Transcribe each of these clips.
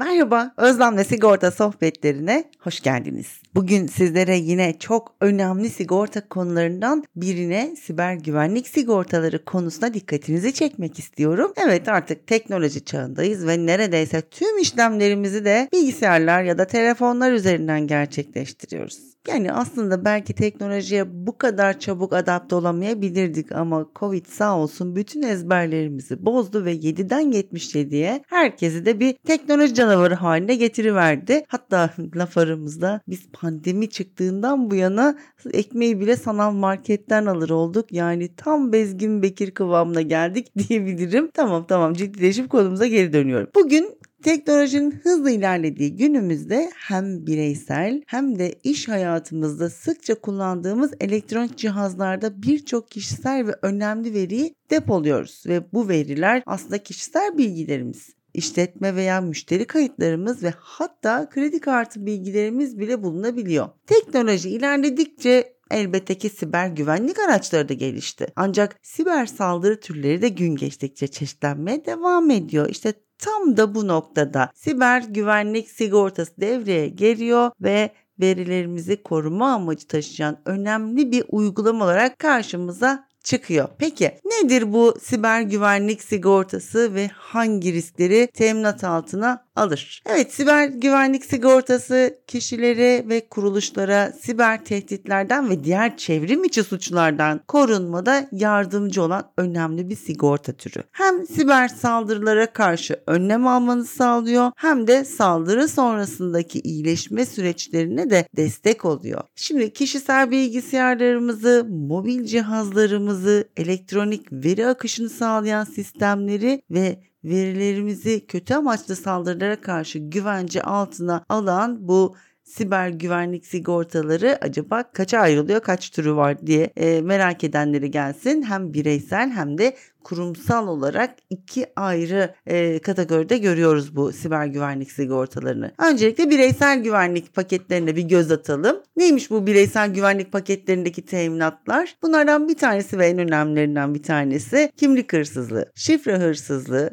Merhaba, Özlem'le Sigorta Sohbetlerine hoş geldiniz. Bugün sizlere yine çok önemli sigorta konularından birine, siber güvenlik sigortaları konusuna dikkatinizi çekmek istiyorum. Evet, artık teknoloji çağındayız ve neredeyse tüm işlemlerimizi de bilgisayarlar ya da telefonlar üzerinden gerçekleştiriyoruz. Yani aslında belki teknolojiye bu kadar çabuk adapte olamayabilirdik ama Covid sağ olsun bütün ezberlerimizi bozdu ve 7'den 77'ye herkesi de bir teknoloji canavarı haline getiriverdi. Hatta laf aramızda biz pandemi çıktığından bu yana ekmeği bile sanal marketten alır olduk. Yani tam Bezgin Bekir kıvamına geldik diyebilirim. Tamam, ciddileşip konumuza geri dönüyorum. Bugün teknolojinin hızla ilerlediği günümüzde hem bireysel hem de iş hayatımızda sıkça kullandığımız elektronik cihazlarda birçok kişisel ve önemli veriyi depoluyoruz ve bu veriler aslında kişisel bilgilerimiz. İşletme veya müşteri kayıtlarımız ve hatta kredi kartı bilgilerimiz bile bulunabiliyor. Teknoloji ilerledikçe elbette ki siber güvenlik araçları da gelişti. Ancak siber saldırı türleri de gün geçtikçe çeşitlenmeye devam ediyor. İşte tam da bu noktada siber güvenlik sigortası devreye giriyor ve verilerimizi koruma amacı taşıyan önemli bir uygulama olarak karşımıza çıkıyor. Peki nedir bu siber güvenlik sigortası ve hangi riskleri teminat altına alır? Evet, siber güvenlik sigortası kişilere ve kuruluşlara siber tehditlerden ve diğer çevrim içi suçlardan korunmada yardımcı olan önemli bir sigorta türü. Hem siber saldırılara karşı önlem almanızı sağlıyor hem de saldırı sonrasındaki iyileşme süreçlerine de destek oluyor. Şimdi kişisel bilgisayarlarımızı, mobil cihazlarımızı, elektronik veri akışını sağlayan sistemleri ve verilerimizi kötü amaçlı saldırılara karşı güvence altına alan bu siber güvenlik sigortaları acaba kaça ayrılıyor, kaç türü var diye merak edenleri gelsin. Hem bireysel hem de kurumsal olarak iki ayrı kategoride görüyoruz bu siber güvenlik sigortalarını. Öncelikle bireysel güvenlik paketlerine bir göz atalım. Neymiş bu bireysel güvenlik paketlerindeki teminatlar? Bunlardan bir tanesi ve en önemlilerinden bir tanesi kimlik hırsızlığı, şifre hırsızlığı,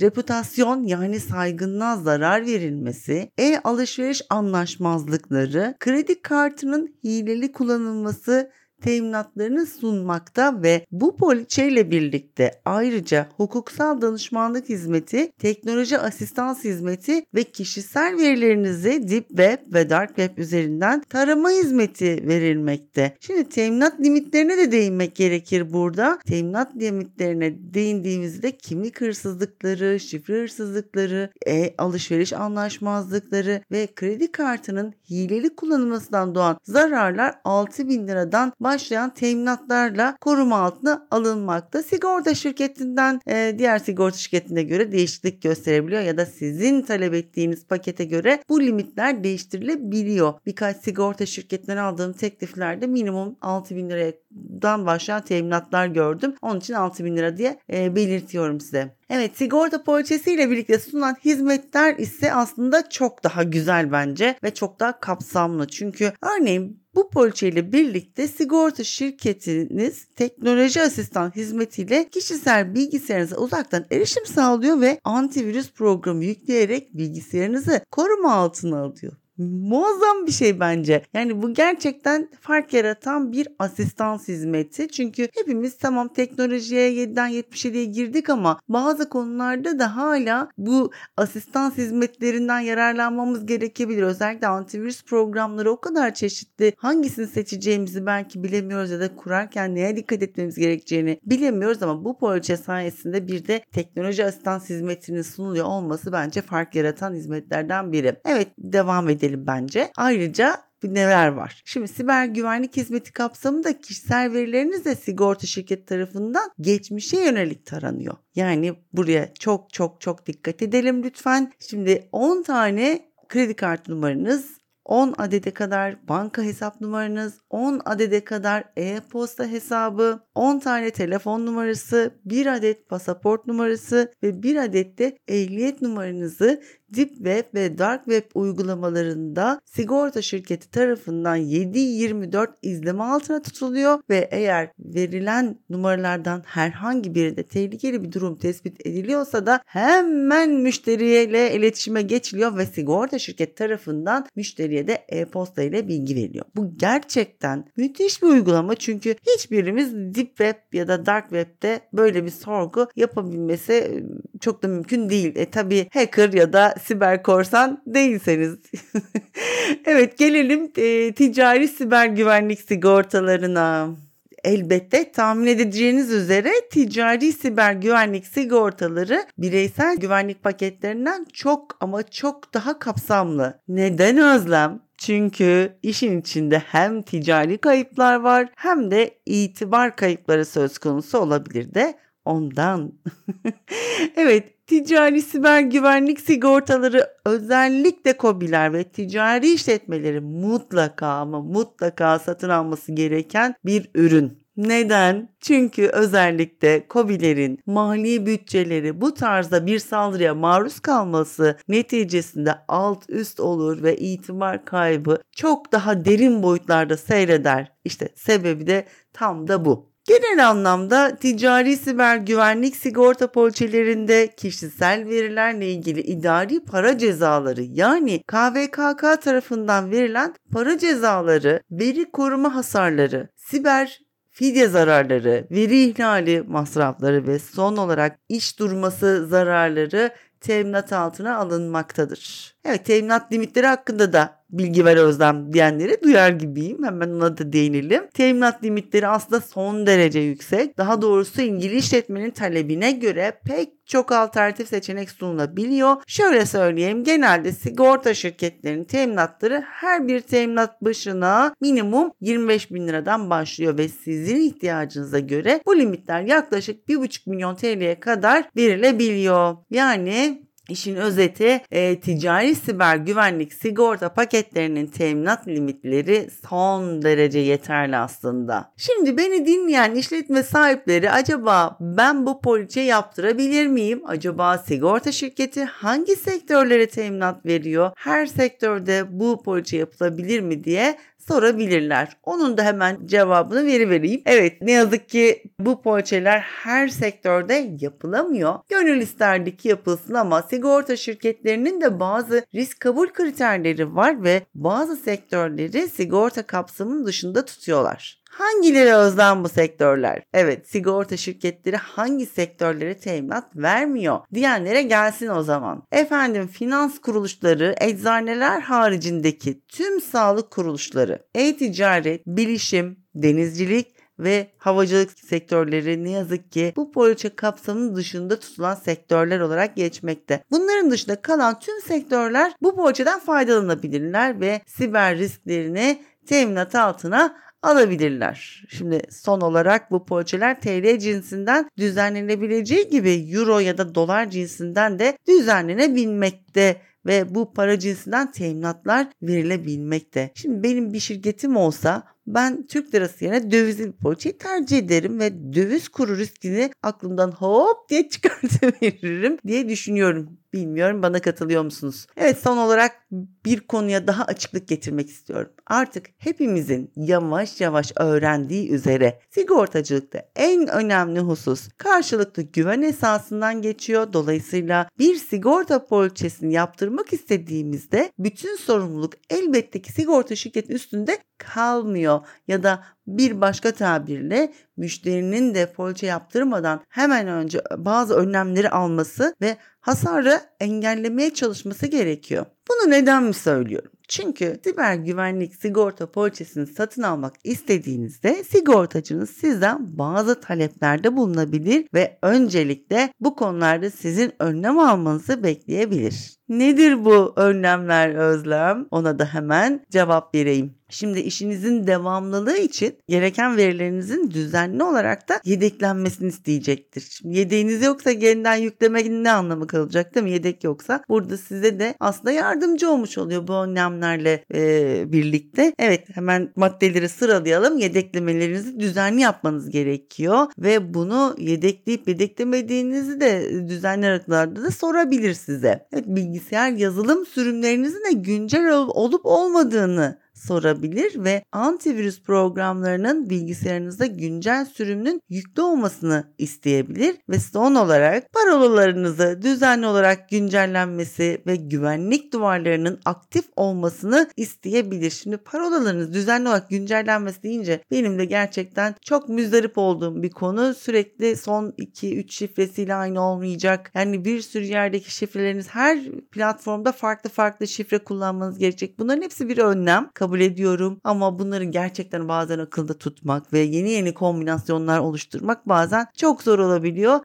reputasyon yani saygınlığa zarar verilmesi, alışveriş anlaşmazlıkları, kredi kartının hileli kullanılması teminatlarını sunmakta ve bu poliçeyle birlikte ayrıca hukuksal danışmanlık hizmeti, teknoloji asistans hizmeti ve kişisel verilerinizi Deep Web ve Dark Web üzerinden tarama hizmeti verilmekte. Şimdi teminat limitlerine de değinmek gerekir burada. Teminat limitlerine değindiğimizde kimlik hırsızlıkları, şifre hırsızlıkları, alışveriş anlaşmazlıkları ve kredi kartının hileli kullanılmasından doğan zararlar 6.000 liradan başlayan teminatlarla koruma altına alınmakta. Sigorta şirketinden diğer sigorta şirketine göre değişiklik gösterebiliyor ya da sizin talep ettiğiniz pakete göre bu limitler değiştirilebiliyor. Birkaç sigorta şirketinden aldığım tekliflerde minimum 6.000 liradan başlayan teminatlar gördüm. Onun için 6.000 lira diye belirtiyorum size. Evet, sigorta poliçesiyle birlikte sunulan hizmetler ise aslında çok daha güzel bence ve çok daha kapsamlı. Çünkü örneğin bu poliçeyle birlikte sigorta şirketiniz teknoloji asistan hizmetiyle kişisel bilgisayarınıza uzaktan erişim sağlıyor ve antivirüs programı yükleyerek bilgisayarınızı koruma altına alıyor. Muazzam bir şey bence. Yani bu gerçekten fark yaratan bir asistans hizmeti. Çünkü hepimiz tamam teknolojiye 7'den 77'ye girdik ama bazı konularda da hala bu asistans hizmetlerinden yararlanmamız gerekebilir. Özellikle antivirüs programları o kadar çeşitli. Hangisini seçeceğimizi belki bilemiyoruz ya da kurarken neye dikkat etmemiz gerekeceğini bilemiyoruz ama bu poliçe sayesinde bir de teknoloji asistans hizmetinin sunuluyor olması bence fark yaratan hizmetlerden biri. Evet, devam edelim bence. Ayrıca neler var? Şimdi siber güvenlik hizmeti kapsamında kişisel verileriniz de sigorta şirketi tarafından geçmişe yönelik taranıyor. Yani buraya çok dikkat edelim lütfen. Şimdi 10 tane kredi kartı numaranız, 10 adede kadar banka hesap numaranız, 10 adede kadar e-posta hesabı, 10 tane telefon numarası, 1 adet pasaport numarası ve 1 adet de ehliyet numaranızı Deep Web ve Dark Web uygulamalarında sigorta şirketi tarafından 7/24 izleme altına tutuluyor ve eğer verilen numaralardan herhangi birinde tehlikeli bir durum tespit ediliyorsa da hemen müşteriyle iletişime geçiliyor ve sigorta şirketi tarafından müşteriye de e-posta ile bilgi veriliyor. Bu gerçekten müthiş bir uygulama çünkü hiçbirimiz Deep Web ya da Dark Web'de böyle bir sorgu yapabilmesi çok da mümkün değil. Tabii hacker ya da siber korsan değilseniz. Evet, gelelim ticari siber güvenlik sigortalarına. Elbette tahmin edeceğiniz üzere ticari siber güvenlik sigortaları bireysel güvenlik paketlerinden çok ama çok daha kapsamlı. Neden Özlem? Çünkü işin içinde hem ticari kayıplar var hem de itibar kayıpları söz konusu olabilir de ondan. Evet. Ticari siber güvenlik sigortaları özellikle KOBİ'ler ve ticari işletmeleri mutlaka ama mutlaka satın alması gereken bir ürün. Neden? Çünkü özellikle KOBİ'lerin mali bütçeleri bu tarzda bir saldırıya maruz kalması neticesinde alt üst olur ve itibar kaybı çok daha derin boyutlarda seyreder. İşte sebebi de tam da bu. Genel anlamda ticari siber güvenlik sigorta poliçelerinde kişisel verilerle ilgili idari para cezaları yani KVKK tarafından verilen para cezaları, veri koruma hasarları, siber fidye zararları, veri ihlali masrafları ve son olarak iş durması zararları teminat altına alınmaktadır. Evet, teminat limitleri hakkında da bilgi ver Özlem diyenleri duyar gibiyim. Hemen ona da değinelim. Teminat limitleri aslında son derece yüksek. Daha doğrusu ilgili işletmenin talebine göre pek çok alternatif seçenek sunulabiliyor. Şöyle söyleyeyim, genelde sigorta şirketlerinin teminatları her bir teminat başına minimum 25.000 liradan başlıyor ve sizin ihtiyacınıza göre bu limitler yaklaşık 1,5 milyon TL'ye kadar verilebiliyor. Yani İşin özeti, ticari siber güvenlik sigorta paketlerinin teminat limitleri son derece yeterli aslında. Şimdi beni dinleyen işletme sahipleri acaba ben bu poliçe yaptırabilir miyim? Acaba sigorta şirketi hangi sektörlere teminat veriyor? Her sektörde bu poliçe yapılabilir mi diye sorabilirler. Onun da hemen cevabını verivereyim. Evet, ne yazık ki bu poliçeler her sektörde yapılamıyor. Gönül isterdi ki yapılsın ama sigorta şirketlerinin de bazı risk kabul kriterleri var ve bazı sektörleri sigorta kapsamının dışında tutuyorlar. Hangileri Özlem bu sektörler? Evet, sigorta şirketleri hangi sektörlere teminat vermiyor diyenlere gelsin o zaman. Efendim, finans kuruluşları, eczaneler haricindeki tüm sağlık kuruluşları, e-ticaret, bilişim, denizcilik ve havacılık sektörleri ne yazık ki bu poliçe kapsamının dışında tutulan sektörler olarak geçmekte. Bunların dışında kalan tüm sektörler bu poliçeden faydalanabilirler ve siber risklerini teminat altına alabilirler. Şimdi son olarak bu poliçeler TL cinsinden düzenlenebileceği gibi euro ya da dolar cinsinden de düzenlenebilmekte ve bu para cinsinden teminatlar verilebilmekte. Şimdi benim bir şirketim olsa ben Türk lirası yerine dövizli bir poliçeyi tercih ederim ve döviz kuru riskini aklımdan hop diye çıkartıveririm diye düşünüyorum. Bilmiyorum, bana katılıyor musunuz? Evet, son olarak bir konuya daha açıklık getirmek istiyorum. Artık hepimizin yavaş yavaş öğrendiği üzere sigortacılıkta en önemli husus karşılıklı güven esasından geçiyor. Dolayısıyla bir sigorta poliçesini yaptırmak istediğimizde bütün sorumluluk elbette ki sigorta şirketinin üstünde kalmıyor ya da bir başka tabirle müşterinin de poliçe yaptırmadan hemen önce bazı önlemleri alması ve hasarı engellemeye çalışması gerekiyor. Bunu neden mi söylüyorum? Çünkü siber güvenlik sigorta poliçesini satın almak istediğinizde sigortacınız sizden bazı taleplerde bulunabilir ve öncelikle bu konularda sizin önlem almanızı bekleyebilir. Nedir bu önlemler Özlem? Ona da hemen cevap vereyim. Şimdi işinizin devamlılığı için gereken verilerinizin düzenli olarak da yedeklenmesini isteyecektir. Şimdi yedeğiniz yoksa yeniden yüklemenin ne anlamı kalacak değil mi? Yedek yoksa burada size de aslında yardımcı olmuş oluyor bu önlemlerle birlikte. Evet, hemen maddeleri sıralayalım. Yedeklemelerinizi düzenli yapmanız gerekiyor ve bunu yedekleyip yedeklemediğinizi de düzenli aralıklarda da sorabilir size. Evet, bilgisayar yazılım sürümlerinizin de güncel olup olmadığını sorabilir ve antivirüs programlarının bilgisayarınızda güncel sürümünün yüklü olmasını isteyebilir ve son olarak parolalarınızı düzenli olarak güncellenmesi ve güvenlik duvarlarının aktif olmasını isteyebilir. Şimdi parolalarınız düzenli olarak güncellenmesi deyince benim de gerçekten çok müzdarip olduğum bir konu. Sürekli son 2-3 şifresiyle aynı olmayacak. Yani bir sürü yerdeki şifreleriniz, her platformda farklı farklı şifre kullanmanız gerekecek. Bunların hepsi bir önlem. Kabul ediyorum ama bunları gerçekten bazen akılda tutmak ve yeni kombinasyonlar oluşturmak bazen çok zor olabiliyor.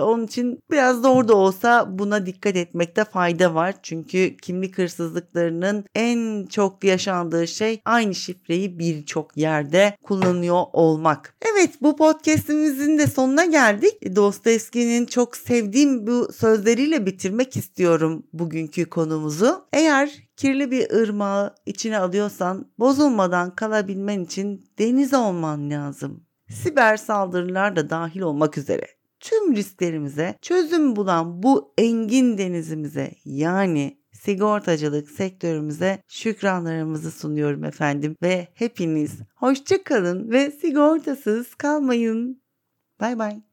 Onun için biraz zor da olsa buna dikkat etmekte fayda var. Çünkü kimlik hırsızlıklarının en çok yaşandığı şey aynı şifreyi birçok yerde kullanıyor olmak. Evet, bu podcastimizin de sonuna geldik. Dostoyevski'nin çok sevdiğim bu sözleriyle bitirmek istiyorum bugünkü konumuzu. Eğer kirli bir ırmağı içine alıyorsan bozulmadan kalabilmen için deniz olman lazım. Siber saldırılar da dahil olmak üzere tüm risklerimize çözüm bulan bu engin denizimize, yani sigortacılık sektörümüze şükranlarımızı sunuyorum efendim ve hepiniz hoşça kalın ve sigortasız kalmayın. Bay bay.